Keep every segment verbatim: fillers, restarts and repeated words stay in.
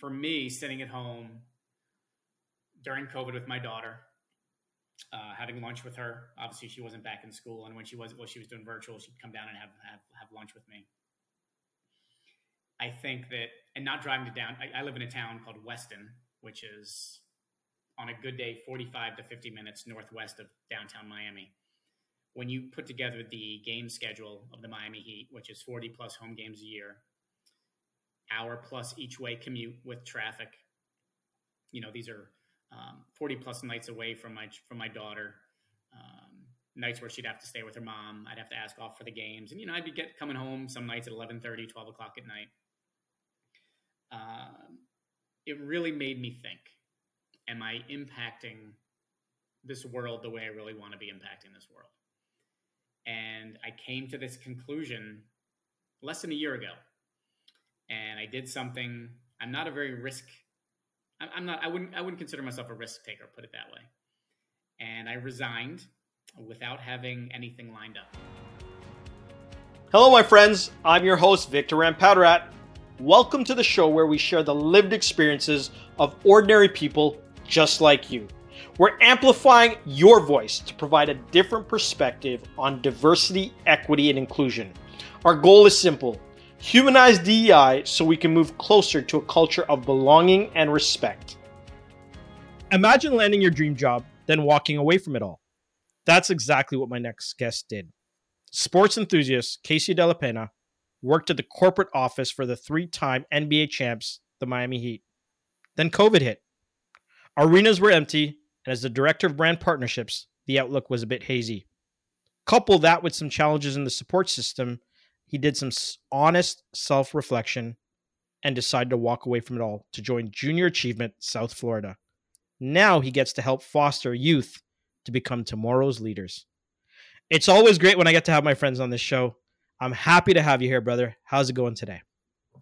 for me, sitting at home during COVID with my daughter, uh, having lunch with her. Obviously, she wasn't back in school, and when she was, well, she was doing virtual. She'd come down and have have, have lunch with me. I think that, and not driving to down. I, I live in a town called Weston, which is on a good day, forty-five to fifty minutes northwest of downtown Miami. When you put together the game schedule of the Miami Heat, which is forty plus home games a year, hour plus each way commute with traffic, you know, these are um, forty plus nights away from my from my daughter. Um, nights where she'd have to stay with her mom. I'd have to ask off for the games, and you know, I'd be get coming home some nights at eleven thirty, twelve o'clock at night. Uh, it really made me think. Am I impacting this world the way I really want to be impacting this world? And I came to this conclusion less than a year ago. And I did something. I'm not a very risk. I'm not, I wouldn't, I wouldn't consider myself a risk taker, put it that way. And I resigned without having anything lined up. Hello, my friends. I'm your host, Victor Rampadarat. Welcome to the show where we share the lived experiences of ordinary people just like you. We're amplifying your voice to provide a different perspective on diversity, equity, and inclusion. Our goal is simple: humanize D E I so we can move closer to a culture of belonging and respect. Imagine landing your dream job, then walking away from it all. That's exactly what my next guest did. Sports enthusiast Casey Delapena worked at the corporate office for the three-time N B A champs, the Miami Heat. Then COVID hit. Arenas were empty, and as the director of brand partnerships, the outlook was a bit hazy. Couple that with some challenges in the support system, he did some honest self-reflection and decided to walk away from it all to join Junior Achievement South Florida. Now he gets to help foster youth to become tomorrow's leaders. It's always great when I get to have my friends on this show. I'm happy to have you here, brother. How's it going today?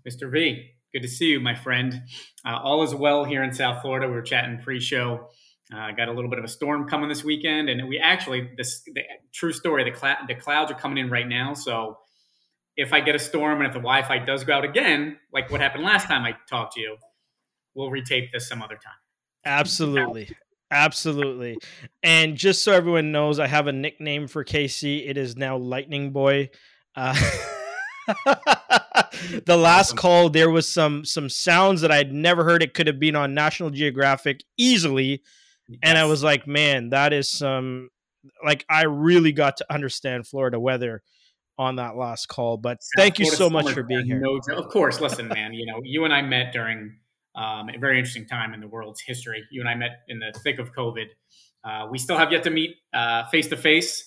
Mister V, good to see you, my friend. Uh, all is well here in South Florida. We were chatting pre-show. I uh, got a little bit of a storm coming this weekend. And we actually, this the true story, the, cl- the clouds are coming in right now. So if I get a storm and if the Wi-Fi does go out again, like what happened last time I talked to you, we'll retape this some other time. Absolutely. Absolutely. And just so everyone knows, I have a nickname for Casey. It is now Lightning Boy. Uh, the last call, there was some some sounds that I'd never heard. It could have been on National Geographic easily. Yes. And I was like, man, that is some, like, I really got to understand Florida weather on that last call. But yeah, thank Florida you so much for being here. No, of course. Listen, man, you know, you and I met during um, a very interesting time in the world's history. You and I met in the thick of COVID. Uh, we still have yet to meet face to face.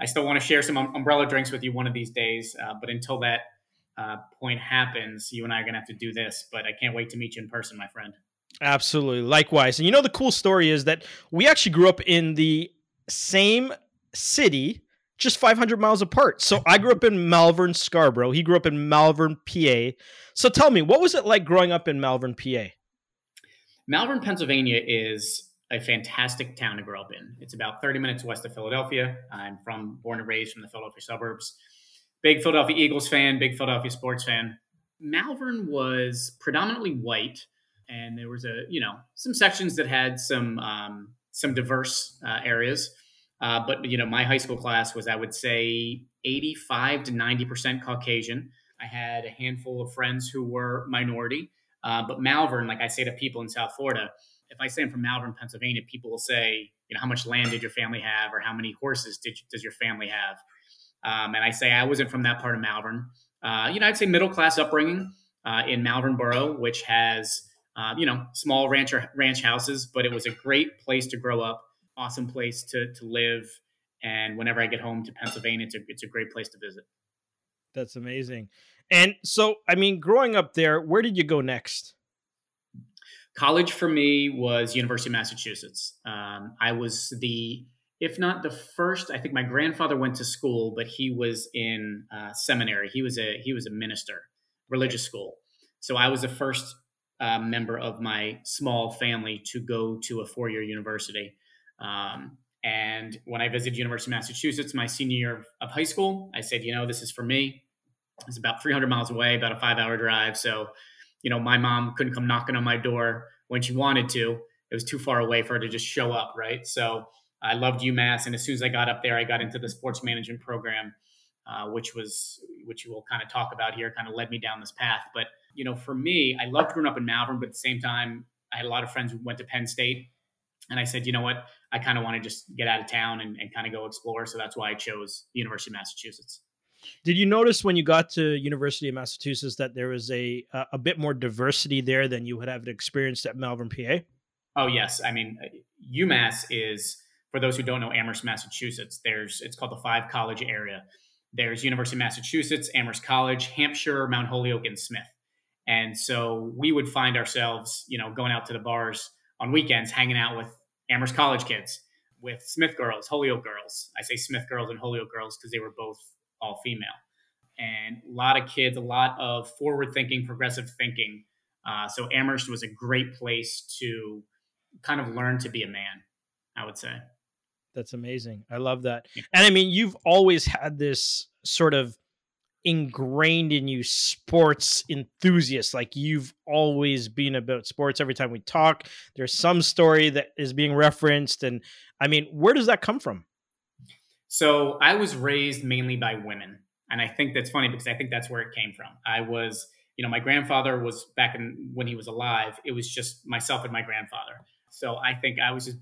I still want to share some um, umbrella drinks with you one of these days. Uh, but until that uh, point happens, you and I are going to have to do this. But I can't wait to meet you in person, my friend. Absolutely. Likewise. And you know, the cool story is that we actually grew up in the same city, just five hundred miles apart. So I grew up in Malvern, Scarborough. He grew up in Malvern, P A. So tell me, what was it like growing up in Malvern, P A? Malvern, Pennsylvania is a fantastic town to grow up in. It's about thirty minutes west of Philadelphia. I'm from, born and raised from the Philadelphia suburbs. Big Philadelphia Eagles fan, big Philadelphia sports fan. Malvern was predominantly white, and there was a you know some sections that had some um, some diverse uh, areas. Uh, but you know, my high school class was, I would say, eighty-five to ninety percent Caucasian. I had a handful of friends who were minority, uh, but Malvern, like I say to people in South Florida, if I say I'm from Malvern, Pennsylvania, people will say, you know, how much land did your family have, or how many horses did, does your family have? Um, and I say I wasn't from that part of Malvern. Uh, you know, I'd say middle class upbringing uh, in Malvern Borough, which has, uh, you know, small ranch or ranch houses, but it was a great place to grow up, awesome place to to live. And whenever I get home to Pennsylvania, it's a, it's a great place to visit. That's amazing. And so, I mean, growing up there, where did you go next? College for me was University of Massachusetts. Um, I was the, if not the first, I think my grandfather went to school, but he was in uh, seminary. He was a he was a minister, religious school. So I was the first uh, member of my small family to go to a four-year university. Um, and when I visited University of Massachusetts, my senior year of high school, I said, you know, this is for me. It's about three hundred miles away, about a five-hour drive. So you know, my mom couldn't come knocking on my door when she wanted to. It was too far away for her to just show up, right? So I loved UMass. And as soon as I got up there, I got into the sports management program, uh, which was, which we'll kind of talk about here, kind of led me down this path. But, you know, for me, I loved growing up in Malvern, but at the same time, I had a lot of friends who went to Penn State. And I said, you know what, I kind of want to just get out of town and, and kind of go explore. So that's why I chose the University of Massachusetts. Did you notice when you got to University of Massachusetts that there was a a bit more diversity there than you would have experienced at Malvern, P A? Oh, yes. I mean, UMass is, for those who don't know, Amherst, Massachusetts. There's, it's called the five college area. There's University of Massachusetts, Amherst College, Hampshire, Mount Holyoke, and Smith. And so we would find ourselves, you know, going out to the bars on weekends, hanging out with Amherst College kids, with Smith girls, Holyoke girls. I say Smith girls and Holyoke girls because they were both all female. And a lot of kids, a lot of forward thinking, progressive thinking. Uh, so Amherst was a great place to kind of learn to be a man, I would say. That's amazing. I love that. Yeah. And I mean, you've always had this sort of ingrained in you sports enthusiast. Like, you've always been about sports. Every time we talk, there's some story that is being referenced. And I mean, where does that come from? So I was raised mainly by women. And I think that's funny because I think that's where it came from. I was, you know, my grandfather was back in, when he was alive, it was just myself and my grandfather. So I think I was just,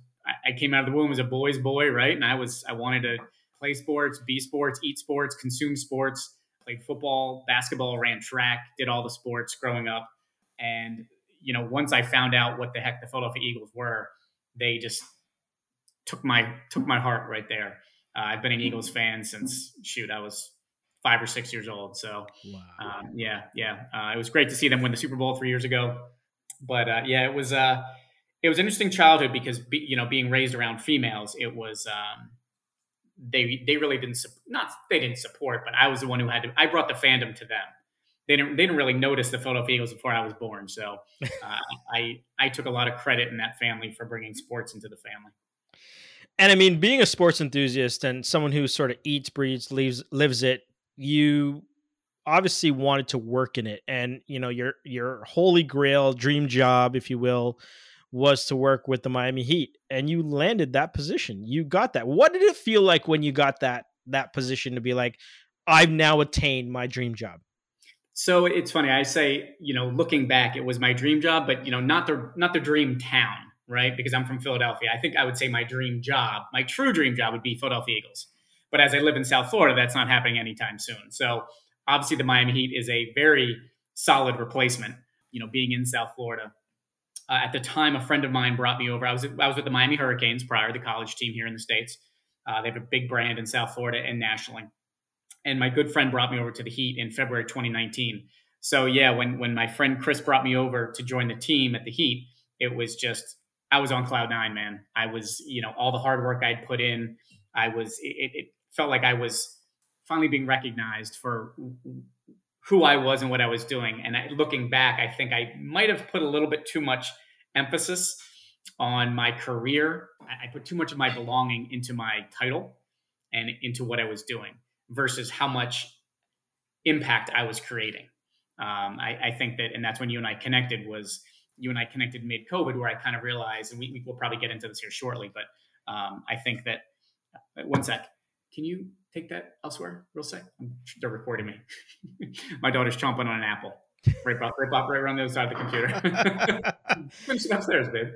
I came out of the womb as a boy's boy, right? And I was, I wanted to play sports, be sports, eat sports, consume sports. Played football, basketball, ran track, did all the sports growing up. And, you know, once I found out what the heck the Philadelphia Eagles were, they just took my took my heart right there. Uh, I've been an Eagles fan since, shoot, I was five or six years old. So, wow. um, yeah, yeah. Uh, it was great to see them win the Super Bowl three years ago. But, uh, yeah, it was uh, it was an interesting childhood because, be, you know, being raised around females, it was um, – They they really didn't not they didn't support, but I was the one who had to. I brought the fandom to them. They didn't they didn't really notice the Philadelphia Eagles before I was born. So uh, I I took a lot of credit in that family for bringing sports into the family. And I mean, being a sports enthusiast and someone who sort of eats, breathes, lives lives it, you obviously wanted to work in it. And you know, your your holy grail dream job, if you will, was to work with the Miami Heat, and you landed that position. You got that. What did it feel like when you got that, that position to be like, I've now attained my dream job? So it's funny. I say, you know, looking back, it was my dream job, but you know, not the, not the dream town, right? Because I'm from Philadelphia. I think I would say my dream job, my true dream job would be Philadelphia Eagles. But as I live in South Florida, that's not happening anytime soon. So obviously the Miami Heat is a very solid replacement, you know, being in South Florida. Uh, at the time, a friend of mine brought me over. I was I was with the Miami Hurricanes prior, the college team here in the States. Uh, they have a big brand in South Florida and nationally. And my good friend brought me over to the Heat in February twenty nineteen. So yeah, when when my friend Chris brought me over to join the team at the Heat, it was just, I was on cloud nine, man. I was, you know, all the hard work I'd put in. I was, it, it felt like I was finally being recognized for who I was and what I was doing. And I, looking back, I think I might have put a little bit too much emphasis on my career. I put too much of my belonging into my title and into what I was doing versus how much impact I was creating. Um, I, I think that, and that's when you and I connected was, you and I connected mid-COVID, where I kind of realized, and we, we will probably get into this here shortly, but um, I think that, one sec, can you take that elsewhere real quick? They're recording me. My daughter's chomping on an apple. Right, Bob, right, Bob, right around the other side of the computer. Finish it upstairs, babe.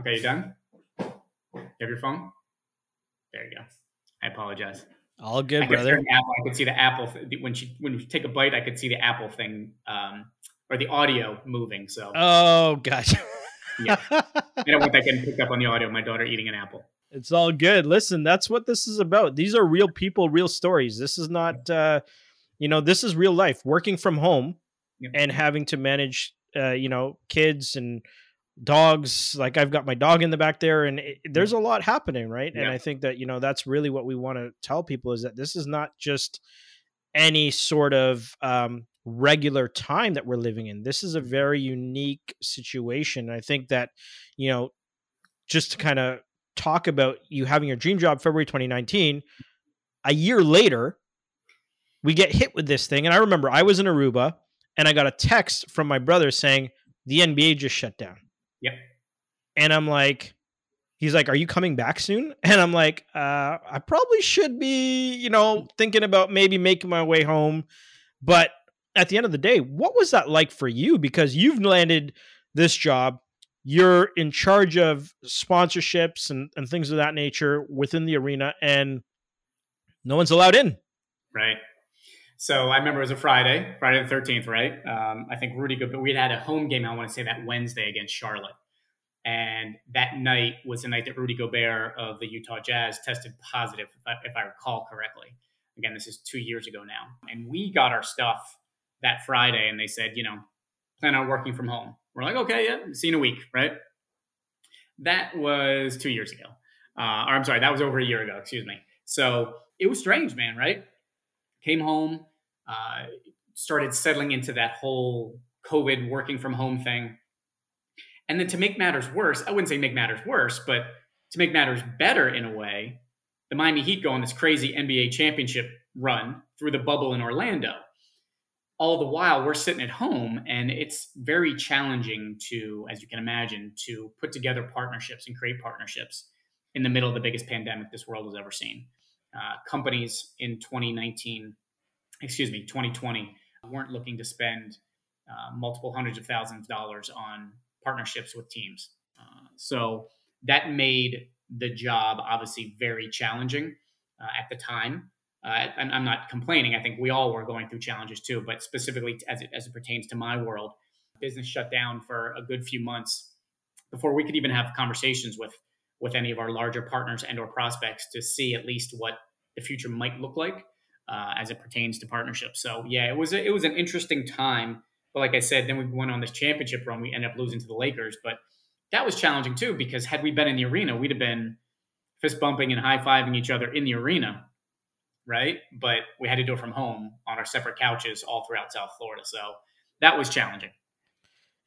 Okay, you done? You have your phone? There you go. I apologize. All good, I brother. Apple, I could see the apple. Th- when she when we take a bite, I could see the apple thing um, or the audio moving. So. Oh, gotcha. Yeah. I don't want that getting picked up on the audio. My daughter eating an apple. It's all good. Listen, that's what this is about. These are real people, real stories. This is not, uh, you know, this is real life. Working from home yep. and having to manage, uh, you know, kids and dogs. Like, I've got my dog in the back there, and it, there's a lot happening, right? Yep. And I think that, you know, that's really what we want to tell people is that this is not just any sort of um, regular time that we're living in. This is a very unique situation. And I think that, you know, just to kind of talk about you having your dream job February twenty nineteen, a year later we get hit with this thing. And I remember I was in Aruba and I got a text from my brother saying the N B A just shut down. Yep. And I'm like, he's like, are you coming back soon? And I'm like, uh, I probably should be, you know, thinking about maybe making my way home. But at the end of the day, what was that like for you? Because you've landed this job. You're in charge of sponsorships and, and things of that nature within the arena, and no one's allowed in. Right. So I remember it was a Friday, Friday the thirteenth, right? Um, I think Rudy Gobert, we had had a home game, I want to say that Wednesday against Charlotte. And that night was the night that Rudy Gobert of the Utah Jazz tested positive, if I, if I recall correctly. Again, this is two years ago now. And we got our stuff that Friday, and they said, you know, plan on working from home. We're like, okay, yeah, see you in a week, right? That was two years ago. Uh, or I'm sorry, that was over a year ago, excuse me. So it was strange, man, right? Came home, uh, started settling into that whole COVID working from home thing. And then to make matters worse, I wouldn't say make matters worse, but to make matters better in a way, the Miami Heat go on this crazy N B A championship run through the bubble in Orlando. All the while, we're sitting at home, and it's very challenging to, as you can imagine, to put together partnerships and create partnerships in the middle of the biggest pandemic this world has ever seen. Uh, companies in twenty nineteen, excuse me, twenty twenty weren't looking to spend uh, multiple hundreds of thousands of dollars on partnerships with teams. Uh, so that made the job obviously very challenging uh, at the time. Uh, and I'm not complaining. I think we all were going through challenges too, but specifically as it, as it pertains to my world, business shut down for a good few months before we could even have conversations with, with any of our larger partners and or prospects to see at least what the future might look like uh, as it pertains to partnerships. So yeah, it was a, it was an interesting time. But like I said, then we went on this championship run. We ended up losing to the Lakers, but that was challenging too, because had we been in the arena, we'd have been fist bumping and high-fiving each other in the arena, right? But we had to do it from home on our separate couches all throughout South Florida. So that was challenging.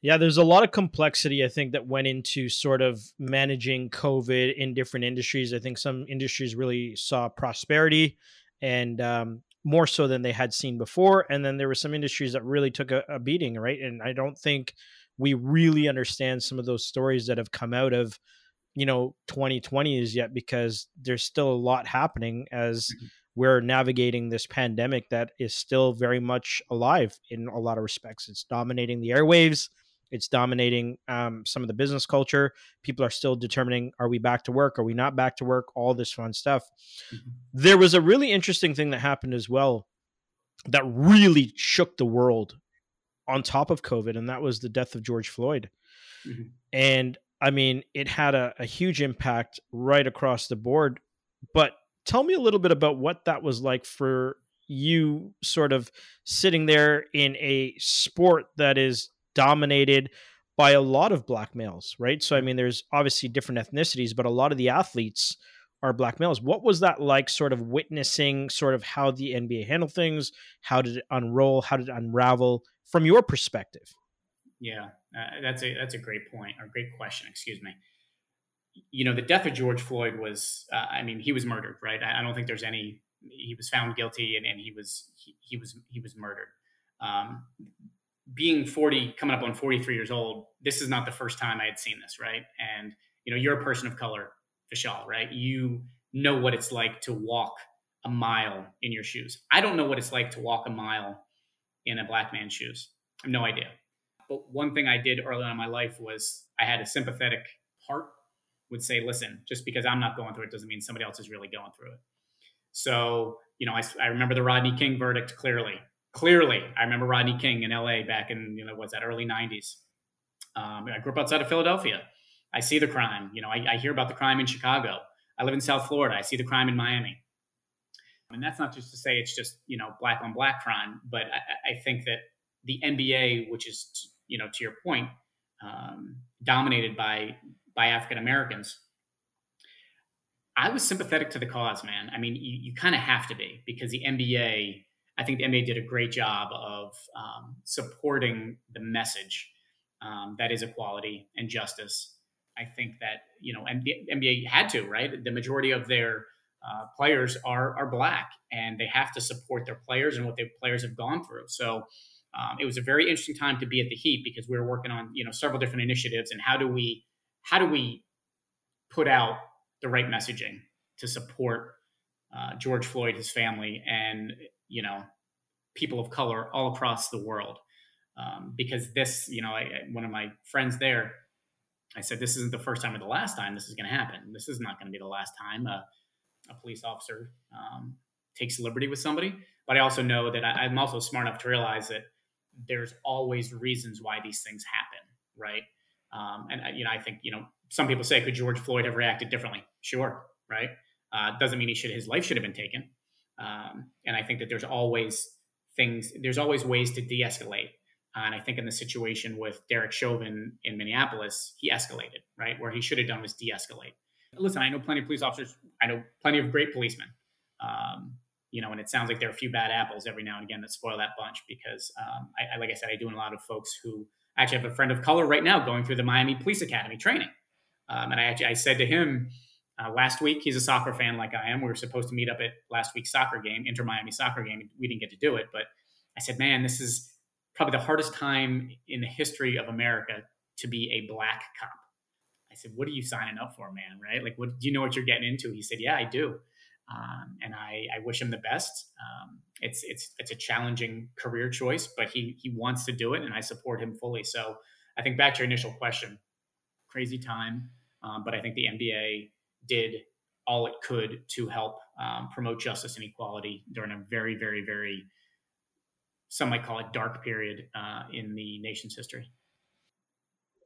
Yeah, there's a lot of complexity, I think, that went into sort of managing COVID in different industries. I think some industries really saw prosperity and, um, more so than they had seen before. And then there were some industries that really took a, a beating, right? And I don't think we really understand some of those stories that have come out of, you know, twenty twenty as yet, because there's still a lot happening as mm-hmm. we're navigating this pandemic that is still very much alive in a lot of respects. It's dominating the airwaves. It's dominating um, some of the business culture. People are still determining, are we back to work? Are we not back to work? All this fun stuff. Mm-hmm. There was a really interesting thing that happened as well that really shook the world on top of COVID, and that was the death of George Floyd. Mm-hmm. And I mean, it had a, a huge impact right across the board. But tell me a little bit about what that was like for you, sort of sitting there in a sport that is dominated by a lot of black males, right? So, I mean, there's obviously different ethnicities, but a lot of the athletes are black males. What was that like, sort of witnessing sort of how the N B A handled things? How did it unroll? How did it unravel from your perspective? Yeah, uh, that's a that's a great point, or great question, excuse me. You know, the death of George Floyd was, uh, I mean, he was murdered, right? I, I don't think there's any, he was found guilty and, and he was, he, he was, he was murdered. Um, Being forty, coming up on forty-three years old, this is not the first time I had seen this, right? And, you know, you're a person of color, Vishal, right? You know what it's like to walk a mile in your shoes. I don't know what it's like to walk a mile in a black man's shoes. I have no idea. But one thing I did early on in my life was I had a sympathetic heart, would say, listen, just because I'm not going through it doesn't mean somebody else is really going through it. So, you know, I, I remember the Rodney King verdict clearly. Clearly, I remember Rodney King in L A back in, you know, what's that, early nineties. Um, I grew up outside of Philadelphia. I see the crime. You know, I, I hear about the crime in Chicago. I live in South Florida. I see the crime in Miami. And that's not just to say it's just, you know, black on black crime. But I, I think that the N B A, which is, you know, to your point, um, dominated by by African-Americans, I was sympathetic to the cause, man. I mean, you, you kind of have to be, because the N B A, I think the N B A did a great job of um, supporting the message um, that is equality and justice. I think that, you know, N B A had to, right? The majority of their uh, players are are black, and they have to support their players and what their players have gone through. So Um, it was a very interesting time to be at the Heat because we were working on, you know, several different initiatives and how do we, how do we put out the right messaging to support uh, George Floyd, his family, and, you know, people of color all across the world. Um, because this, you know, I, I, one of my friends there, I said, this isn't the first time or the last time this is going to happen. This is not going to be the last time a, a police officer um, takes liberty with somebody. But I also know that I, I'm also smart enough to realize that there's always reasons why these things happen, right? Um, and, you know, I think, you know, some people say, could George Floyd have reacted differently? Sure, right? Uh, doesn't mean he should, his life should have been taken. Um, and I think that there's always things, there's always ways to de-escalate. Uh, and I think in the situation with Derek Chauvin in Minneapolis, he escalated, right? Where he should have done was de-escalate. Listen, I know plenty of police officers. I know plenty of great policemen. Um, you know, and it sounds like there are a few bad apples every now and again that spoil that bunch because, um, I, I, like I said, I do a lot of folks who actually have a friend of color right now going through the Miami Police Academy training. Um, and I actually, I said to him uh, last week, he's a soccer fan like I am. We were supposed to meet up at last week's soccer game, Inter-Miami soccer game. We didn't get to do it, but I said, man, this is probably the hardest time in the history of America to be a black cop. I said, what are you signing up for, man? Right? Like, what do you know what you're getting into? He said, yeah, I do. Um, and I, I wish him the best. Um, it's, it's, it's a challenging career choice, but he, he wants to do it and I support him fully. So I think back to your initial question, crazy time. Um, but I think the N B A did all it could to help um, promote justice and equality during a very, very, very, some might call it dark period uh, in the nation's history.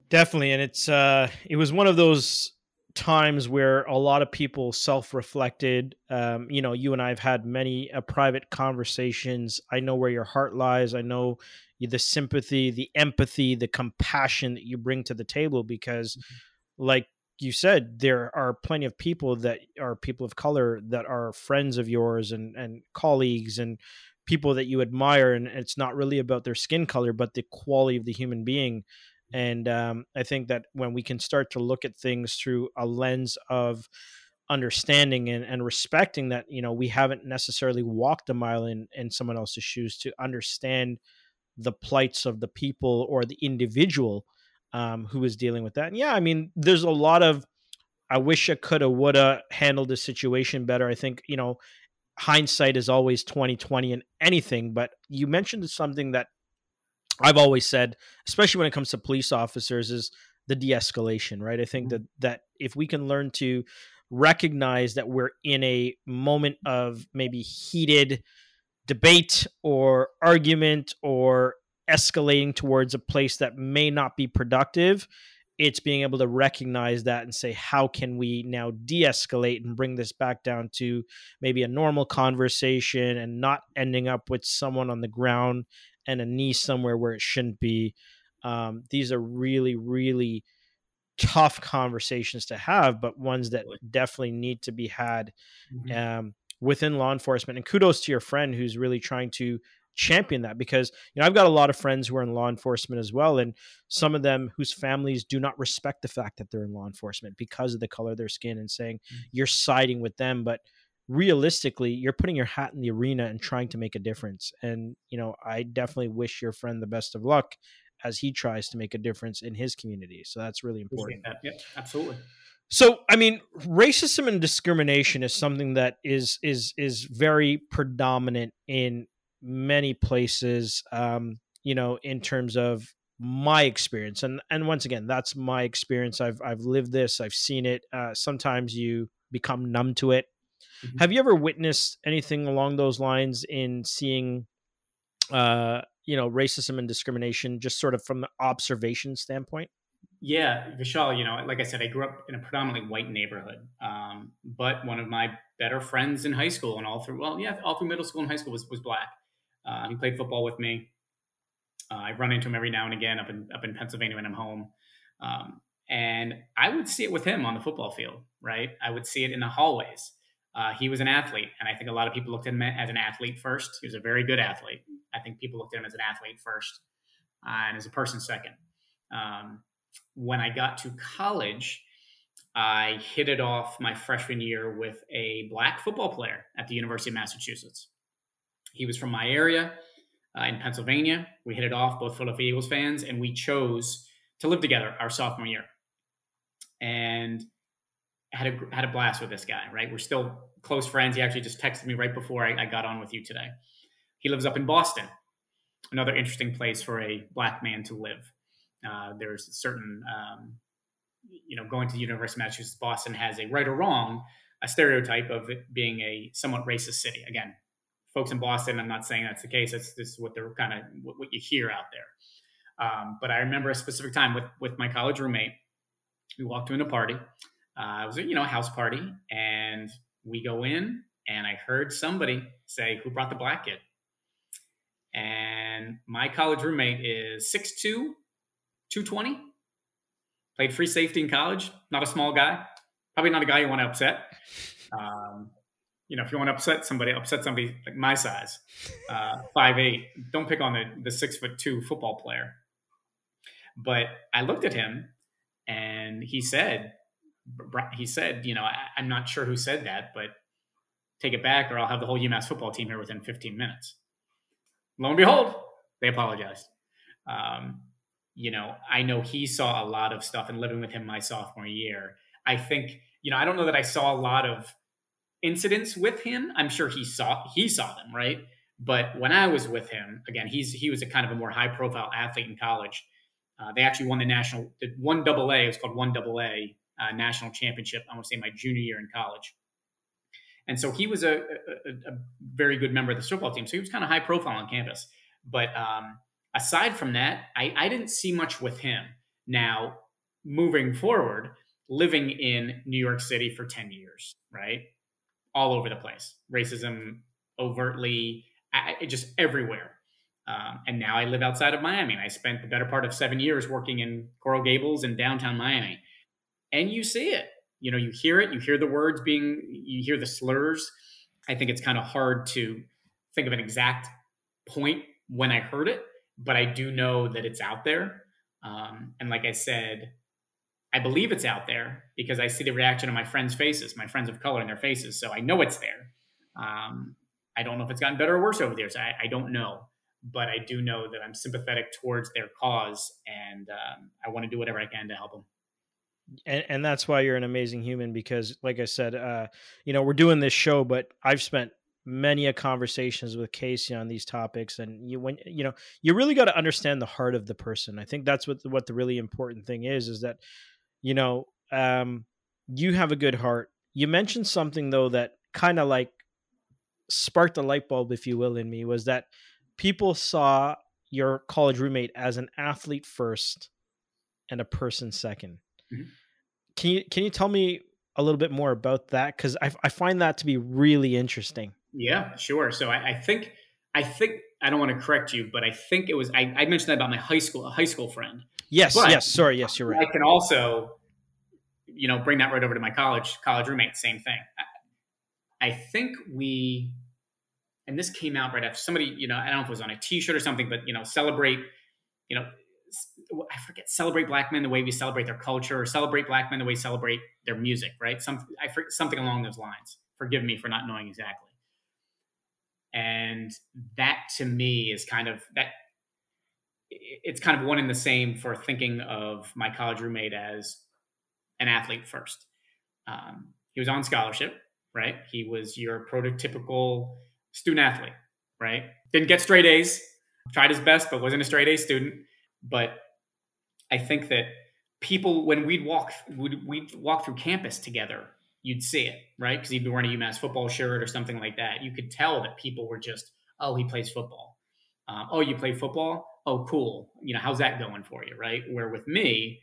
Definitely. And it's, uh, it was one of those times where a lot of people self-reflected. Um, you know, you and I have had many uh, private conversations. I know where your heart lies. I know the sympathy, the empathy, the compassion that you bring to the table, because mm-hmm. like you said, there are plenty of people that are people of color that are friends of yours and, and colleagues and people that you admire. And it's not really about their skin color, but the quality of the human being. And um, I think that when we can start to look at things through a lens of understanding and, and respecting that, you know, we haven't necessarily walked a mile in, in someone else's shoes to understand the plights of the people or the individual um, who is dealing with that. And yeah, I mean, there's a lot of, I wish I coulda, woulda handled the situation better. I think, you know, hindsight is always twenty twenty in anything, but you mentioned something that I've always said, especially when it comes to police officers, is the de-escalation, right? I think that, that if we can learn to recognize that we're in a moment of maybe heated debate or argument or escalating towards a place that may not be productive, it's being able to recognize that and say, how can we now de-escalate and bring this back down to maybe a normal conversation and not ending up with someone on the ground and a knee somewhere where it shouldn't be. Um, these are really, really tough conversations to have, but ones that definitely need to be had mm-hmm. um, within law enforcement. And kudos to your friend who's really trying to champion that, because, you know, I've got a lot of friends who are in law enforcement as well. And some of them whose families do not respect the fact that they're in law enforcement because of the color of their skin and saying mm-hmm. you're siding with them. But realistically, you're putting your hat in the arena and trying to make a difference. And, you know, I definitely wish your friend the best of luck as he tries to make a difference in his community. So that's really important. That. Yeah, absolutely. So, I mean, racism and discrimination is something that is, is, is very predominant in many places, um, you know, in terms of my experience. And, and once again, that's my experience. I've, I've lived this, I've seen it. Uh, sometimes you become numb to it. Have you ever witnessed anything along those lines in seeing, uh, you know, racism and discrimination just sort of from the observation standpoint? Yeah, Vishal, you know, like I said, I grew up in a predominantly white neighborhood, um, but one of my better friends in high school and all through, well, yeah, all through middle school and high school was, was black. Uh, he played football with me. Uh, I run into him every now and again up in, up in Pennsylvania when I'm home. Um, and I would see it with him on the football field, right? I would see it in the hallways. Uh, he was an athlete, and I think a lot of people looked at him as an athlete first. He was a very good athlete. I think people looked at him as an athlete first uh, and as a person second. Um, when I got to college, I hit it off my freshman year with a black football player at the University of Massachusetts. He was from my area. uh, in Pennsylvania. We hit it off, both Philadelphia Eagles fans, and we chose to live together our sophomore year. And had a had a blast with this guy, right? We're still close friends. He actually just texted me right before I, I got on with you today. He lives up in Boston, another interesting place for a black man to live. Uh, there's certain, um, you know, going to the University of Massachusetts, Boston has a right or wrong, a stereotype of it being a somewhat racist city. Again, folks in Boston, I'm not saying that's the case. That's this is what they're kind of what, what you hear out there. Um, but I remember a specific time with with my college roommate. We walked into a party. Uh, it was, you know, a house party, and we go in, and I heard somebody say, "Who brought the black kid?" And my college roommate is six two, two twenty, played free safety in college. Not a small guy, probably not a guy you want to upset. Um, you know, if you want to upset somebody, upset somebody like my size, uh, five eight. Don't pick on the the six foot two football player. But I looked at him, and he said. He said, you know, I, I'm not sure who said that, but take it back or I'll have the whole UMass football team here within fifteen minutes. Lo and behold, they apologized. Um, you know, I know he saw a lot of stuff and living with him my sophomore year. I think, you know, I don't know that I saw a lot of incidents with him. I'm sure he saw he saw them, right? But when I was with him, again, he's he was a kind of a more high profile athlete in college. Uh, they actually won the national, the one double A, it was called one double A. Uh, national championship, I want to say my junior year in college. And so he was a, a, a very good member of the football team. So he was kind of high profile on campus. But um, aside from that, I, I didn't see much with him. Now, moving forward, living in New York City for ten years, right? All over the place. Racism overtly, I, just everywhere. Um, and now I live outside of Miami. And I spent the better part of seven years working in Coral Gables and downtown Miami. And you see it, you know, you hear it, you hear the words being, you hear the slurs. I think it's kind of hard to think of an exact point when I heard it, but I do know that it's out there. Um, and like I said, I believe it's out there because I see the reaction on my friends' faces, my friends of color in their faces. So I know it's there. Um, I don't know if it's gotten better or worse over the years. I, I don't know, but I do know that I'm sympathetic towards their cause and um, I want to do whatever I can to help them. And, and that's why you're an amazing human, because like I said, uh, you know, we're doing this show, but I've spent many a conversations with Casey on these topics. And you, when, you know, you really got to understand the heart of the person. I think that's what, what the really important thing is, is that, you know, um, you have a good heart. You mentioned something though, that kind of like sparked a light bulb, if you will, in me, was that people saw your college roommate as an athlete first and a person second. Mm-hmm. Can you can you tell me a little bit more about that? Because I, I find that to be really interesting. Yeah, sure. So I, I think I think I don't want to correct you, but I think it was I, I mentioned that about my high school a high school friend. Yes, but yes, sorry, yes, you're right. I can also, you know, bring that right over to my college college roommate. Same thing. I, I think we, and this came out right after somebody, you know, I don't know if it was on a T-shirt or something, but you know, celebrate, you know. I forget, celebrate black men the way we celebrate their culture, or celebrate black men the way we celebrate their music, right? Some, I, something along those lines. Forgive me for not knowing exactly. And that to me is kind of that. It's kind of one in the same for thinking of my college roommate as an athlete first. Um, he was on scholarship, right? He was your prototypical student athlete, right? Didn't get straight A's, tried his best, but wasn't a straight A student. But I think that people, when we'd walk, we'd, we'd walk through campus together, you'd see it, right? Because he'd be wearing a UMass football shirt or something like that. You could tell that people were just, oh, he plays football. Um, oh, you play football? Oh, cool. You know, how's that going for you, right? Where with me,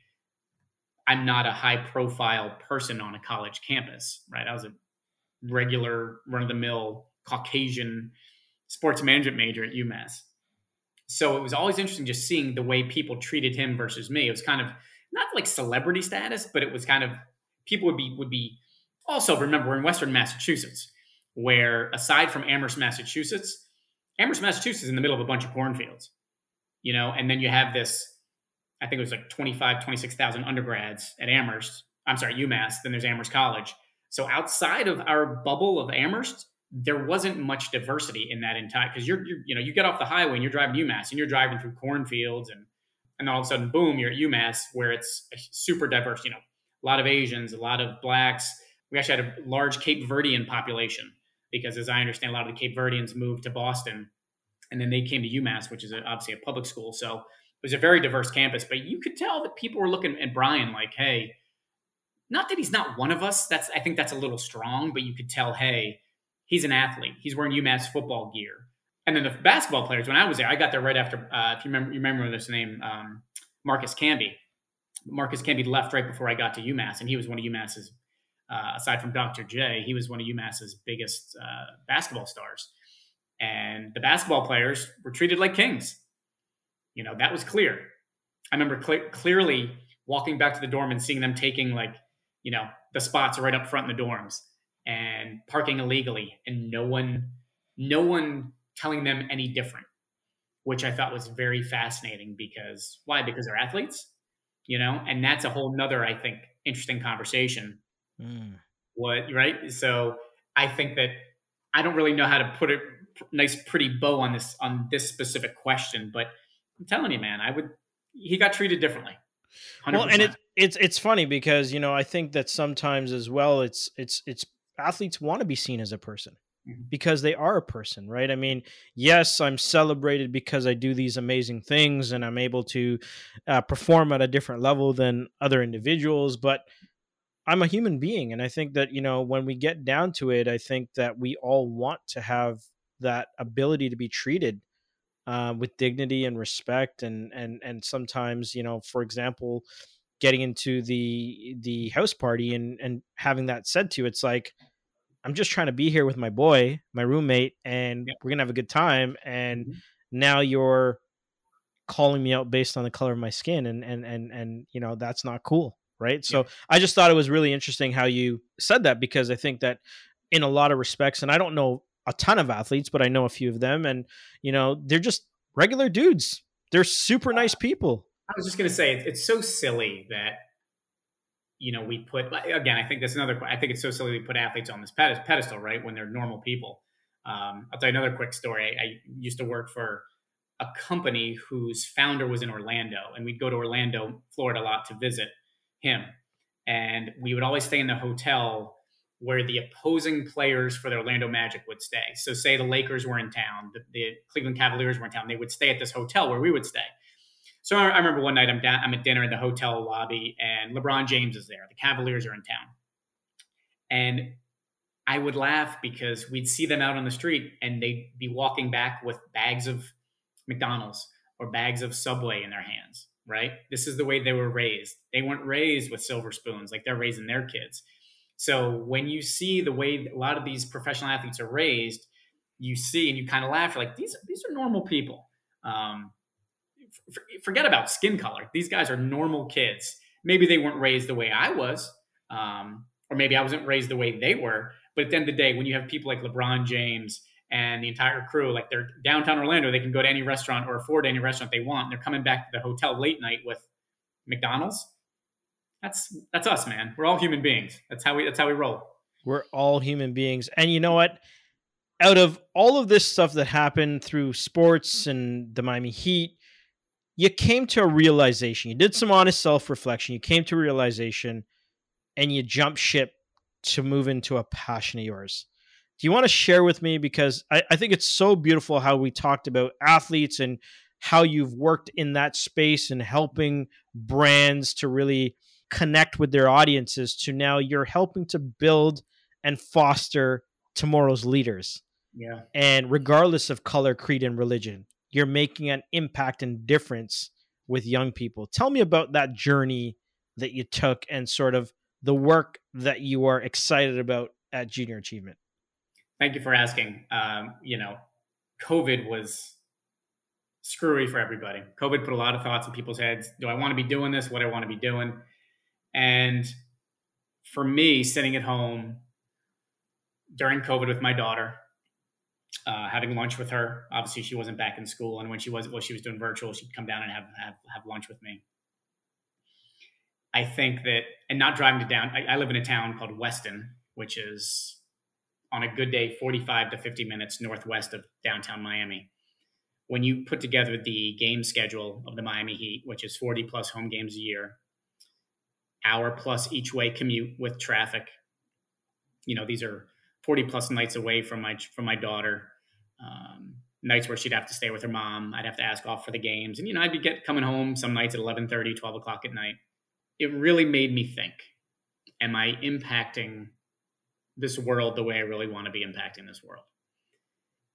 I'm not a high-profile person on a college campus, right? I was a regular, run-of-the-mill Caucasian sports management major at UMass. So it was always interesting just seeing the way people treated him versus me. It was kind of not like celebrity status, but it was kind of people would be would be also remember we're in Western Massachusetts, where aside from Amherst, Massachusetts, Amherst, Massachusetts is in the middle of a bunch of cornfields, you know, and then you have this, I think it was like twenty-five, twenty-six thousand undergrads at Amherst. I'm sorry, UMass. Then there's Amherst College. So outside of our bubble of Amherst, there wasn't much diversity in that entire, because you're, you're, you know, you get off the highway and you're driving to UMass and you're driving through cornfields and, and all of a sudden, boom, you're at UMass where it's super diverse, you know, a lot of Asians, a lot of blacks. We actually had a large Cape Verdean population because, as I understand, a lot of the Cape Verdeans moved to Boston and then they came to UMass, which is obviously a public school. So it was a very diverse campus, but you could tell that people were looking at Brian like, hey, not that he's not one of us. That's, I think that's a little strong, but you could tell, hey, he's an athlete. He's wearing UMass football gear. And then the basketball players, when I was there, I got there right after, uh, if you remember, you remember this name, um, Marcus Camby. Marcus Camby left right before I got to UMass, and he was one of UMass's, uh, aside from Doctor J, he was one of UMass's biggest uh, basketball stars. And the basketball players were treated like kings. You know, that was clear. I remember cl- clearly walking back to the dorm and seeing them taking, like, you know, the spots right up front in the dorms and parking illegally, and no one, no one telling them any different, which I thought was very fascinating because why? Because they're athletes, you know, and that's a whole nother, I think, interesting conversation. Mm. What, right? So I think that I don't really know how to put a nice, pretty bow on this, on this specific question, but I'm telling you, man, I would, he got treated differently. one hundred percent. Well, and it, it's, it's funny because, you know, I think that sometimes as well, it's, it's, it's, athletes want to be seen as a person because they are a person, right? I mean, yes, I'm celebrated because I do these amazing things and I'm able to uh, perform at a different level than other individuals, but I'm a human being. And I think that, you know, when we get down to it, I think that we all want to have that ability to be treated uh, with dignity and respect. And, and, and sometimes, you know, for example, getting into the, the house party and, and having that said to you, it's like, I'm just trying to be here with my boy, my roommate, and yeah. we're going to have a good time. And mm-hmm. now you're calling me out based on the color of my skin. And, and, and, and, you know, that's not cool. Right. Yeah. So I just thought it was really interesting how you said that, because I think that in a lot of respects, and I don't know a ton of athletes, but I know a few of them, and, you know, they're just regular dudes. They're super nice people. I was just going to say, it's so silly that, you know, we put, again, I think that's another, I think it's so silly we put athletes on this pedestal, right? When they're normal people. Um, I'll tell you another quick story. I, I used to work for a company whose founder was in Orlando, and we'd go to Orlando, Florida a lot to visit him. And we would always stay in the hotel where the opposing players for the Orlando Magic would stay. So say the Lakers were in town, the, the Cleveland Cavaliers were in town, they would stay at this hotel where we would stay. So I remember one night I'm down, I'm at dinner in the hotel lobby, and LeBron James is there. The Cavaliers are in town. And I would laugh because we'd see them out on the street and they'd be walking back with bags of McDonald's or bags of Subway in their hands, right? This is the way they were raised. They weren't raised with silver spoons like they're raising their kids. So when you see the way a lot of these professional athletes are raised, you see and you kind of laugh. You're like, these, these are normal people. Um, Forget about skin color. These guys are normal kids. Maybe they weren't raised the way I was, um, or maybe I wasn't raised the way they were. But at the end of the day, when you have people like LeBron James and the entire crew, like they're downtown Orlando, they can go to any restaurant or afford any restaurant they want. And they're coming back to the hotel late night with McDonald's. That's that's us, man. We're all human beings. That's how we that's how we roll. We're all human beings. And you know what? Out of all of this stuff that happened through sports and the Miami Heat, you came to a realization, you did some honest self-reflection, you came to a realization, and you jumped ship to move into a passion of yours. Do you want to share with me? Because I, I think it's so beautiful how we talked about athletes and how you've worked in that space and helping brands to really connect with their audiences, to now you're helping to build and foster tomorrow's leaders. Yeah. And regardless of color, creed, and religion, you're making an impact and difference with young people. Tell me about that journey that you took and sort of the work that you are excited about at Junior Achievement. Thank you for asking. Um, you know, COVID was screwy for everybody. COVID put a lot of thoughts in people's heads. Do I want to be doing this? What do I want to be doing? And for me, sitting at home during COVID with my daughter, Uh, having lunch with her. Obviously, she wasn't back in school. And when she was, well, she was doing virtual, she'd come down and have, have, have lunch with me. I think that, and not driving to down, I, I live in a town called Weston, which is on a good day, forty-five to fifty minutes northwest of downtown Miami. When you put together the game schedule of the Miami Heat, which is forty plus home games a year, hour plus each way commute with traffic, you know, these are forty plus nights away from my, from my daughter, um, nights where she'd have to stay with her mom. I'd have to ask off for the games. And, you know, I'd be get, coming home some nights at eleven thirty, twelve o'clock at night. It really made me think, am I impacting this world the way I really want to be impacting this world?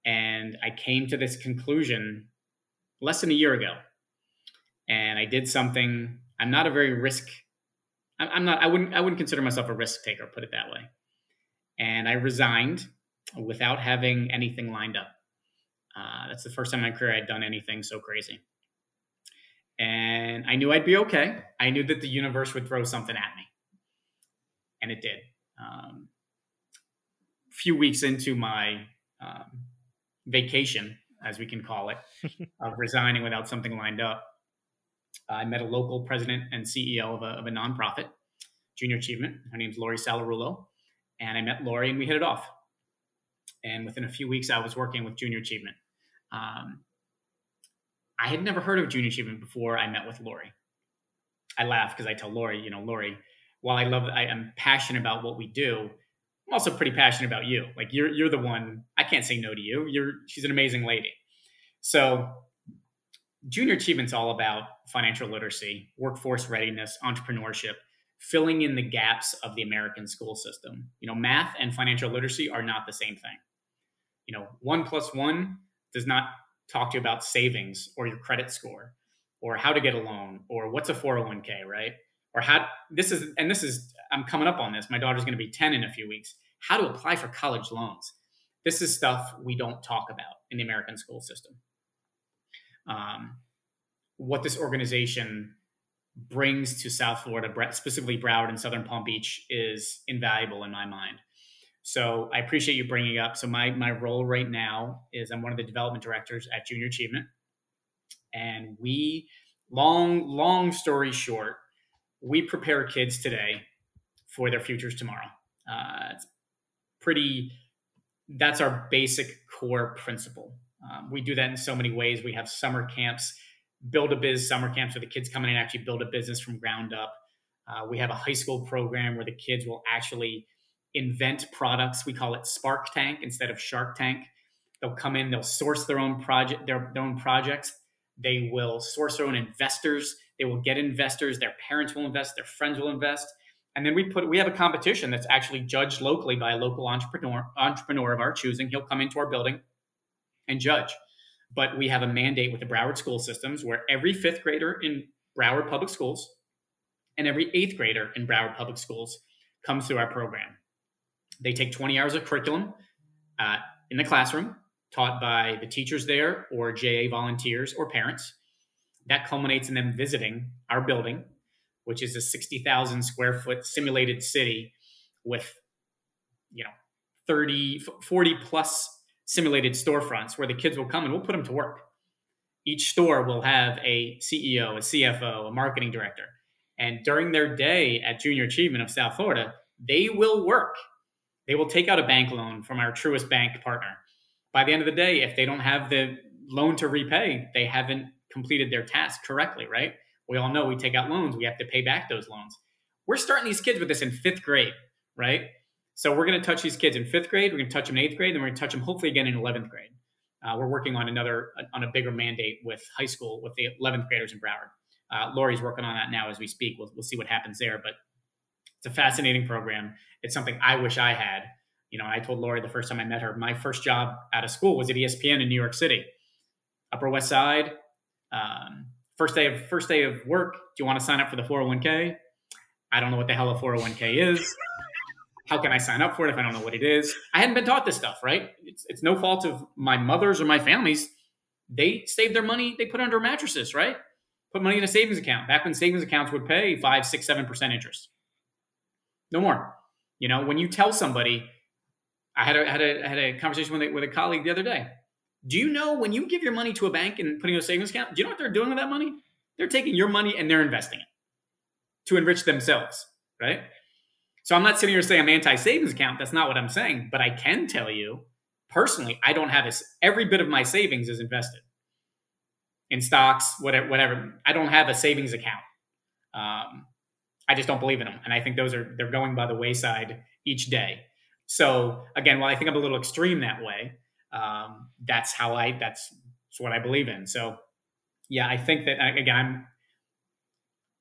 And I came to this conclusion less than a year ago. And I did something. I'm not a very risk. I'm not, I wouldn't, I wouldn't consider myself a risk taker, put it that way. And I resigned without having anything lined up. Uh, that's the first time in my career I'd done anything so crazy. And I knew I'd be okay. I knew that the universe would throw something at me. And it did. Um, a few weeks into my um, vacation, as we can call it, of resigning without something lined up, I met a local president and C E O of a, of a nonprofit, Junior Achievement. Her name's Lori Salarulo. And I met Lori and we hit it off. And within a few weeks, I was working with Junior Achievement. Um, I had never heard of Junior Achievement before I met with Lori. I laugh because I tell Lori, you know, Lori, while I love, I am passionate about what we do, I'm also pretty passionate about you. Like you're, you're the one, I can't say no to you. You're, she's an amazing lady. So Junior Achievement's all about financial literacy, workforce readiness, entrepreneurship, filling in the gaps of the American school system. You know, math and financial literacy are not the same thing. You know, one plus one does not talk to you about savings or your credit score or how to get a loan or what's a four oh one k, right? Or how this is, and this is, I'm coming up on this. My daughter's going to be ten in a few weeks. How to apply for college loans. This is stuff we don't talk about in the American school system. Um, what this organization brings to South Florida, specifically Broward and Southern Palm Beach, is invaluable in my mind. So I appreciate you bringing up. So my my role right now is I'm one of the development directors at Junior Achievement. And we, long, long story short, we prepare kids today for their futures tomorrow. Uh, it's pretty, that's our basic core principle. Um, we do that in so many ways. We have summer camps, build a biz summer camps where the kids come in and actually build a business from ground up. Uh, we have a high school program where the kids will actually invent products. We call it Spark Tank instead of Shark Tank. They'll come in, they'll source their own project, their, their own projects. They will source their own investors. They will get investors. Their parents will invest. Their friends will invest. And then we put, we have a competition that's actually judged locally by a local entrepreneur, entrepreneur of our choosing. He'll come into our building and judge. But we have a mandate with the Broward school systems where every fifth grader in Broward Public Schools and every eighth grader in Broward Public Schools comes through our program. They take twenty hours of curriculum uh, in the classroom taught by the teachers there or J A volunteers or parents. That culminates in them visiting our building, which is a sixty thousand square foot simulated city with, you know, thirty, forty plus simulated storefronts where the kids will come and we'll put them to work. Each store will have a C E O, a C F O, a marketing director. And during their day at Junior Achievement of South Florida, they will work. They will take out a bank loan from our Truist Bank partner. By the end of the day, if they don't have the loan to repay, they haven't completed their task correctly, right? We all know we take out loans. We have to pay back those loans. We're starting these kids with this in fifth grade, right? So we're going to touch these kids in fifth grade. We're going to touch them in eighth grade. And we're going to touch them hopefully again in eleventh grade. Uh, we're working on another, on a bigger mandate with high school, with the eleventh graders in Broward. Uh, Lori's working on that now as we speak. We'll, we'll see what happens there, but it's a fascinating program. It's something I wish I had. You know, I told Lori the first time I met her, my first job out of school was at E S P N in New York City, Upper West Side. Um, first day of first day of work. Do you want to sign up for the four oh one k? I don't know what the hell a four oh one k is. How can I sign up for it if I don't know what it is? I hadn't been taught this stuff, right? It's, it's no fault of my mother's or my family's. They saved their money. They put it under mattresses, right? Put money in a savings account. Back when savings accounts would pay five, six, seven percent interest. No more. You know, when you tell somebody, I had a, had a, I had a conversation with a, with a colleague the other day. Do you know when you give your money to a bank and putting it in a savings account, do you know what they're doing with that money? They're taking your money and they're investing it to enrich themselves, right? So I'm not sitting here saying I'm anti-savings account. That's not what I'm saying. But I can tell you personally, I don't have a, every bit of my savings is invested in stocks, whatever, whatever. I don't have a savings account. Um, I just don't believe in them. And I think those are, they're going by the wayside each day. So again, while I think I'm a little extreme that way, um, that's how I, that's, that's what I believe in. So yeah, I think that again, I'm,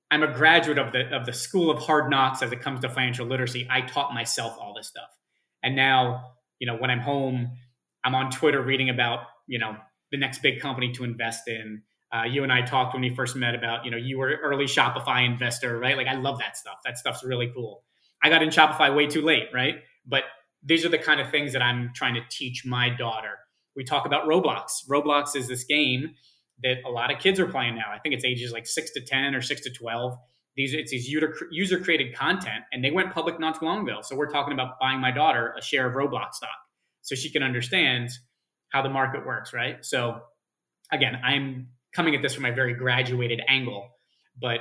I'm a graduate of the, of the school of hard knocks as it comes to financial literacy. I taught myself all this stuff. And now, you know, when I'm home, I'm on Twitter reading about, you know, the next big company to invest in. Uh, you and I talked when we first met about, you know, you were early Shopify investor, right? Like I love that stuff. That stuff's really cool. I got in Shopify way too late, right? But these are the kind of things that I'm trying to teach my daughter. We talk about Roblox. Roblox is this game that a lot of kids are playing now. I think it's ages like six to ten or six to twelve. These It's these user created content and they went public not too long ago. So we're talking about buying my daughter a share of Roblox stock so she can understand how the market works, right? So again, I'm coming at this from a very graduated angle, but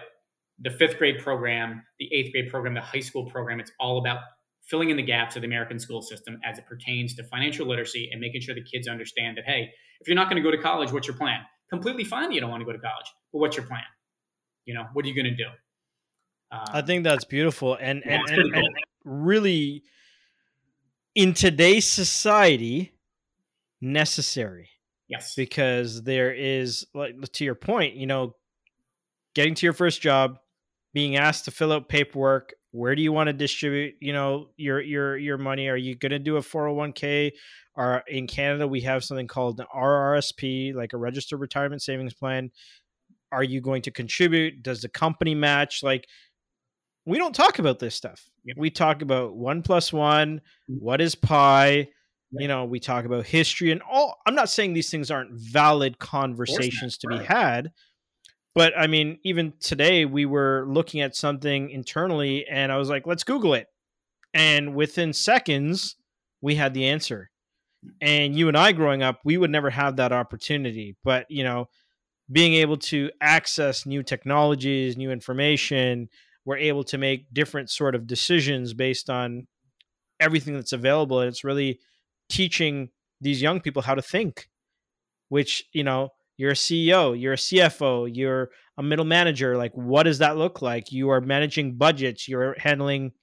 the fifth grade program, the eighth grade program, the high school program, it's all about filling in the gaps of the American school system as it pertains to financial literacy and making sure the kids understand that, hey, if you're not going to go to college, what's your plan? Completely fine that you don't want to go to college, but what's your plan? You know, what are you going to do? Uh, I think that's beautiful. And, yeah, and, and, cool. and really, in today's society, necessary. Yes. Because there is, like to your point, you know, getting to your first job, being asked to fill out paperwork, where do you want to distribute, you know, your your your money? Are you going to do a four oh one k? Or in Canada, we have something called an R R S P, like a registered retirement savings plan. Are you going to contribute? Does the company match? Like, we don't talk about this stuff. Yep. We talk about one plus one. What is pi? Yep. You know, we talk about history and all. I'm not saying these things aren't valid conversations to be had. But I mean, even today we were looking at something internally and I was like, let's Google it. And within seconds, we had the answer. And you and I growing up, we would never have that opportunity. But, you know, being able to access new technologies, new information, we're able to make different sort of decisions based on everything that's available. And it's really teaching these young people how to think, which, you know, you're a C E O, you're a C F O, you're a middle manager. Like, what does that look like? You are managing budgets, you're handling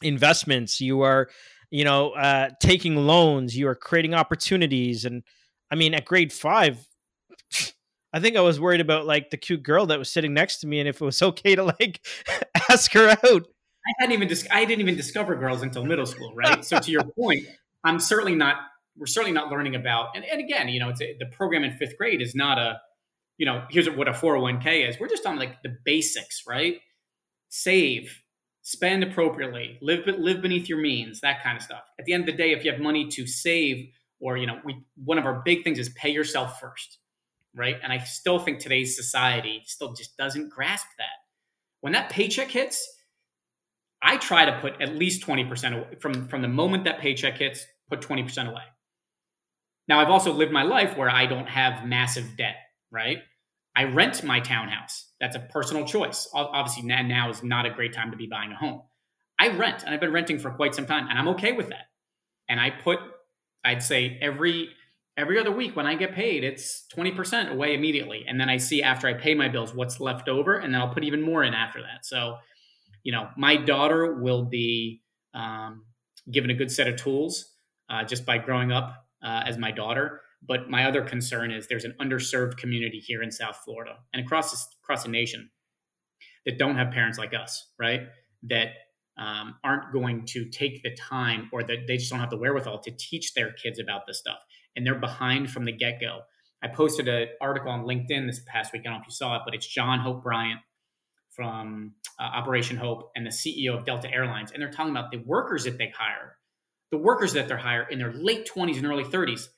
investments, you are, you know, uh, taking loans, you are creating opportunities. And I mean, at grade five, I think I was worried about like the cute girl that was sitting next to me and if it was okay to like ask her out. I hadn't even, dis- I didn't even discover girls until middle school, right? So to your point, I'm certainly not We're certainly not learning about, and, and again, you know, it's a, the program in fifth grade is not a, you know, here's what a four oh one k is. We're just on like the basics, right? Save, spend appropriately, live live beneath your means, that kind of stuff. At the end of the day, if you have money to save, or, you know, we, one of our big things is pay yourself first, right? And I still think today's society still just doesn't grasp that. When that paycheck hits, I try to put at least twenty percent away. From, from the moment that paycheck hits, put twenty percent away. Now, I've also lived my life where I don't have massive debt, right? I rent my townhouse. That's a personal choice. Obviously, now is not a great time to be buying a home. I rent, and I've been renting for quite some time, and I'm okay with that. And I put, I'd say every every other week when I get paid, it's twenty percent away immediately. And then I see after I pay my bills what's left over, and then I'll put even more in after that. So, you know, my daughter will be um, given a good set of tools uh, just by growing up Uh, as my daughter. But my other concern is there's an underserved community here in South Florida and across this, across the nation that don't have parents like us, right? That um, aren't going to take the time, or that they just don't have the wherewithal to teach their kids about this stuff. And they're behind from the get-go. I posted an article on LinkedIn this past week. I don't know if you saw it, but it's John Hope Bryant from uh, Operation Hope and the C E O of Delta Airlines. And they're talking about the workers that they hire. The workers that they're hiring in their late twenties and early thirties,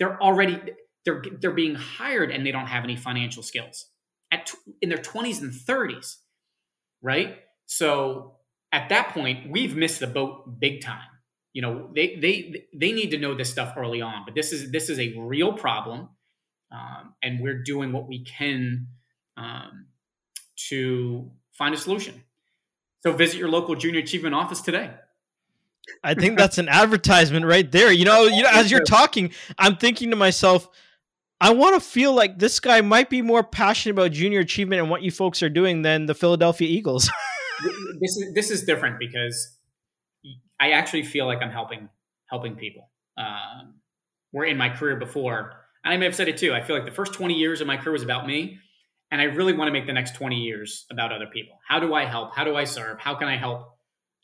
they're already, they're they're being hired and they don't have any financial skills at in their twenties and thirties, right? So at that point, we've missed the boat big time. You know, they they they need to know this stuff early on. But this is this is a real problem, um, and we're doing what we can um, to find a solution. So visit your local Junior Achievement office today. I think that's an advertisement right there. You know, you know, as you're talking, I'm thinking to myself, I want to feel like this guy might be more passionate about Junior Achievement and what you folks are doing than the Philadelphia Eagles. This is this is different because I actually feel like I'm helping helping people. Um, where in my career before, and I may have said it too, I feel like the first twenty years of my career was about me, and I really want to make the next twenty years about other people. How do I help? How do I serve? How can I help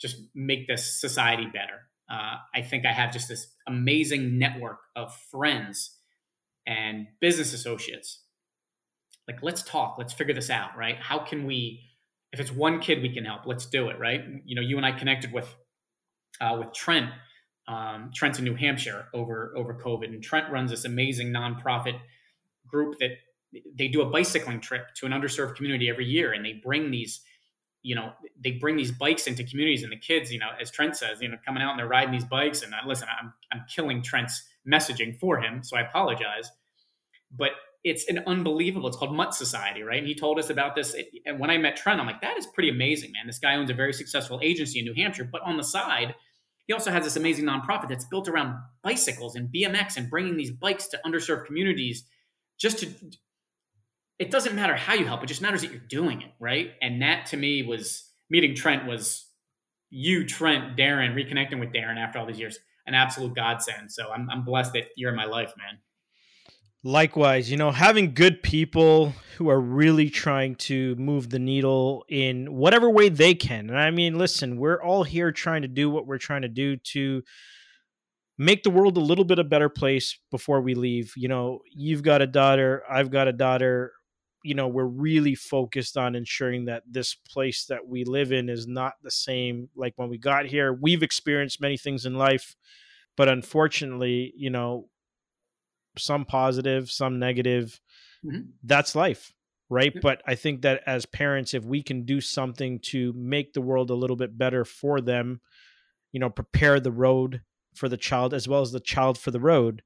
just make this society better? Uh, I think I have just this amazing network of friends and business associates. Like, let's talk, let's figure this out, right? How can we, if it's one kid we can help, let's do it, right? You know, you and I connected with uh, with Trent, um, Trent's in New Hampshire over, over COVID. And Trent runs this amazing nonprofit group that they do a bicycling trip to an underserved community every year. And they bring these you know, they bring these bikes into communities, and the kids, you know, as Trent says, you know, coming out and they're riding these bikes. And I, listen, I'm, I'm killing Trent's messaging for him, so I apologize, but it's an unbelievable, it's called Mutt Society, right? And he told us about this. It, and when I met Trent, I'm like, that is pretty amazing, man. This guy owns a very successful agency in New Hampshire, but on the side, he also has this amazing nonprofit that's built around bicycles and B M X and bringing these bikes to underserved communities. Just to, it doesn't matter how you help. It just matters that you're doing it, right? And that to me was, meeting Trent was you, Trent, Darren, reconnecting with Darren after all these years, an absolute godsend. So I'm I'm blessed that you're in my life, man. Likewise, you know, having good people who are really trying to move the needle in whatever way they can. And I mean, listen, we're all here trying to do what we're trying to do to make the world a little bit a better place before we leave. You know, you've got a daughter, I've got a daughter. You know, we're really focused on ensuring that this place that we live in is not the same. Like when we got here, we've experienced many things in life, but unfortunately, you know, some positive, some negative, mm-hmm. That's life, right? Mm-hmm. But I think that as parents, if we can do something to make the world a little bit better for them, you know, prepare the road for the child as well as the child for the road,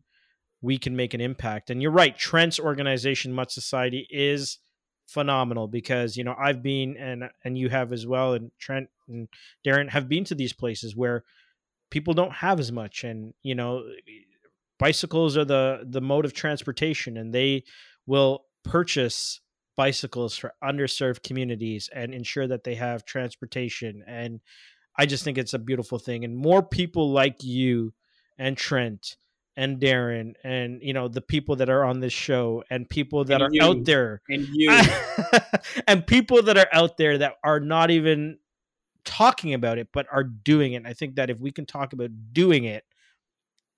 we can make an impact. And you're right. Trent's organization, Mutt Society, is phenomenal because, you know, I've been, and and you have as well, and Trent and Darren have been to these places where people don't have as much. And, you know, bicycles are the, the mode of transportation, and they will purchase bicycles for underserved communities and ensure that they have transportation. And I just think it's a beautiful thing. And more people like you and Trent and Darren and, you know, the people that are on this show and people that and are you, out there and you and people that are out there that are not even talking about it, but are doing it. And I think that if we can talk about doing it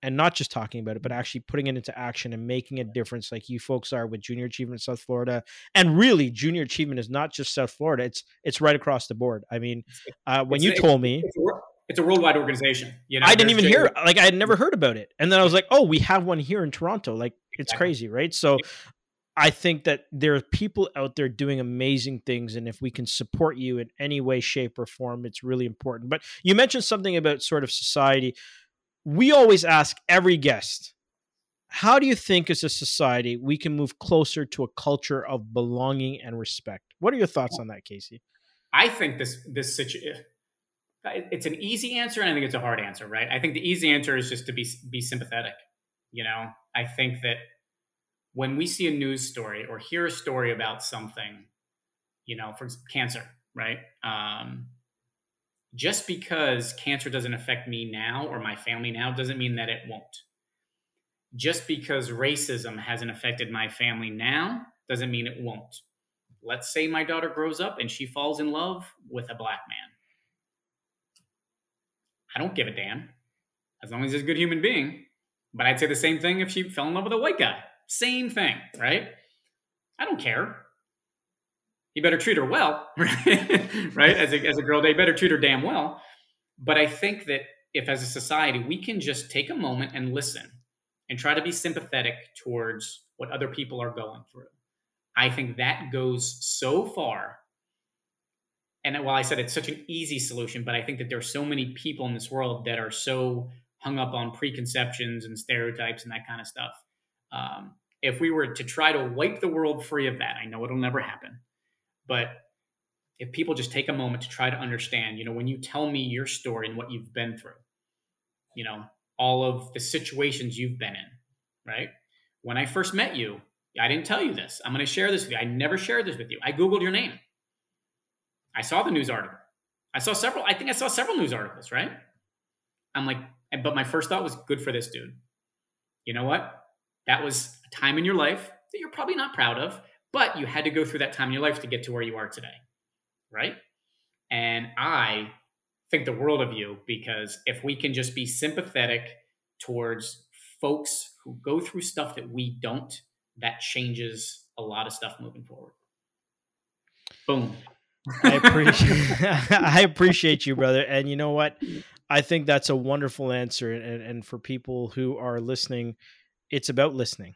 and not just talking about it, but actually putting it into action and making a difference like you folks are with Junior Achievement South Florida. And really, Junior Achievement is not just South Florida. It's, it's right across the board. I mean, uh, when it's, you it's, told me... It's a worldwide organization. You know, I didn't even hear, like I had never heard about it. And then I was like, oh, we have one here in Toronto. Like, it's exactly. Crazy, right? So I think that there are people out there doing amazing things. And if we can support you in any way, shape, or form, it's really important. But you mentioned something about sort of society. We always ask every guest, how do you think as a society we can move closer to a culture of belonging and respect? What are your thoughts on that, Casey? I think this this situation... It's an easy answer, and I think it's a hard answer, right? I think the easy answer is just to be be sympathetic. You know, I think that when we see a news story or hear a story about something, you know, for cancer, right? Um, just because cancer doesn't affect me now or my family now doesn't mean that it won't. Just because racism hasn't affected my family now doesn't mean it won't. Let's say my daughter grows up and she falls in love with a black man. I don't give a damn as long as he's a good human being, but I'd say the same thing if she fell in love with a white guy, same thing, right? I don't care. You better treat her well, right? right? As a, as a girl, they better treat her damn well. But I think that if as a society, we can just take a moment and listen and try to be sympathetic towards what other people are going through. I think that goes so far. And while I said it's such an easy solution, but I think that there are so many people in this world that are so hung up on preconceptions and stereotypes and that kind of stuff. Um, if we were to try to wipe the world free of that, I know it'll never happen, but if people just take a moment to try to understand, you know, when you tell me your story and what you've been through, you know, all of the situations you've been in, right? When I first met you, I didn't tell you this. I'm going to share this with you. I never shared this with you. I Googled your name. I saw the news article. I saw several, I think I saw several news articles, right? I'm like, but my first thought was, good for this dude. You know what? That was a time in your life that you're probably not proud of, but you had to go through that time in your life to get to where you are today, right? And I think the world of you, because if we can just be sympathetic towards folks who go through stuff that we don't, that changes a lot of stuff moving forward. Boom. I appreciate I appreciate you, brother. And you know what? I think that's a wonderful answer. And, and for people who are listening, it's about listening,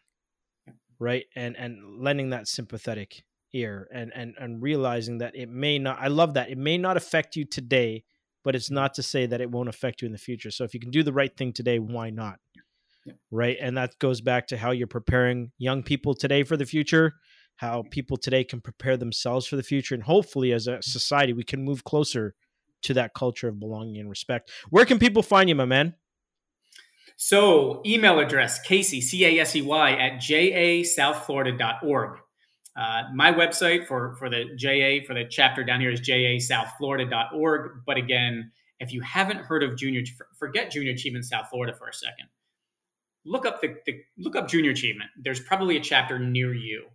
right? And and lending that sympathetic ear and, and, and realizing that it may not, I love that. It may not affect you today, but it's not to say that it won't affect you in the future. So if you can do the right thing today, why not? Yeah. Right. And that goes back to how you're preparing young people today for the future, how people today can prepare themselves for the future. And hopefully as a society, we can move closer to that culture of belonging and respect. Where can people find you, my man? So email address, Casey, C A S E Y at j a south florida dot org. Uh, my website for, for the J A, for the chapter down here is j a south florida dot org. But again, if you haven't heard of Junior, forget Junior Achievement South Florida for a second. Look up the, the look up Junior Achievement. There's probably a chapter near you.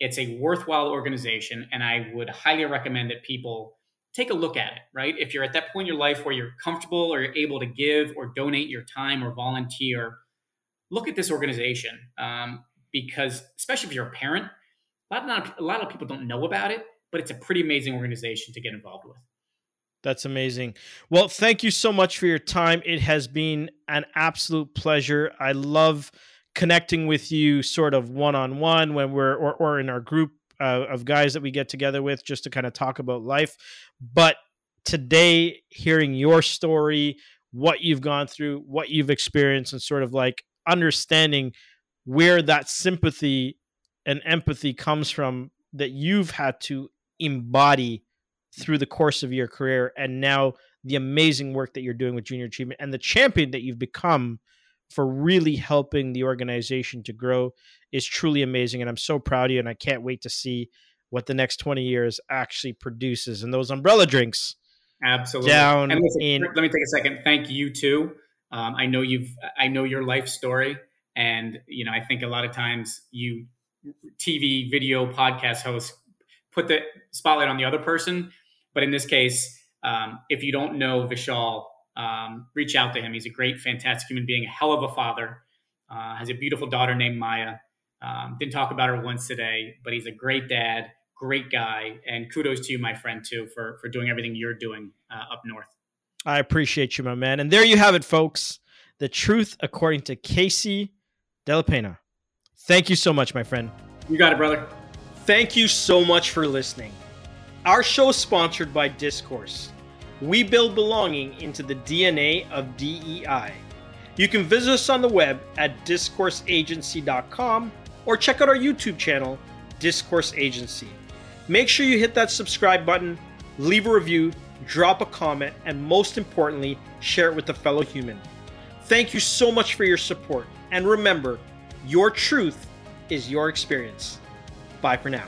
It's a worthwhile organization, and I would highly recommend that people take a look at it, right? If you're at that point in your life where you're comfortable or you're able to give or donate your time or volunteer, look at this organization, um, because especially if you're a parent, a lot, of, a lot of people don't know about it, but it's a pretty amazing organization to get involved with. That's amazing. Well, thank you so much for your time. It has been an absolute pleasure. I love connecting with you sort of one-on-one when we're, or, or in our group uh, of guys that we get together with just to kind of talk about life. But today, hearing your story, what you've gone through, what you've experienced, and sort of like understanding where that sympathy and empathy comes from that you've had to embody through the course of your career, and now the amazing work that you're doing with Junior Achievement and the champion that you've become for really helping the organization to grow is truly amazing. And I'm so proud of you, and I can't wait to see what the next twenty years actually produces and those umbrella drinks. Absolutely. Down and listen, in- let me take a second. Thank you too. Um, I know you've, I know your life story, and, you know, I think a lot of times you T V, video, podcast hosts put the spotlight on the other person. But in this case, um, if you don't know Vishal, um, reach out to him. He's a great, fantastic human being, a hell of a father, uh, has a beautiful daughter named Maya. Um, didn't talk about her once today, but he's a great dad, great guy. And kudos to you, my friend, too, for, for doing everything you're doing uh, up north. I appreciate you, my man. And there you have it, folks. The truth, according to Casey Delapena. Thank you so much, my friend. You got it, brother. Thank you so much for listening. Our show is sponsored by Discourse. We build belonging into the D N A of D E I. You can visit us on the web at discourse agency dot com or check out our YouTube channel, Discourse Agency. Make sure you hit that subscribe button, leave a review, drop a comment, and most importantly, share it with a fellow human. Thank you so much for your support. And remember, your truth is your experience. Bye for now.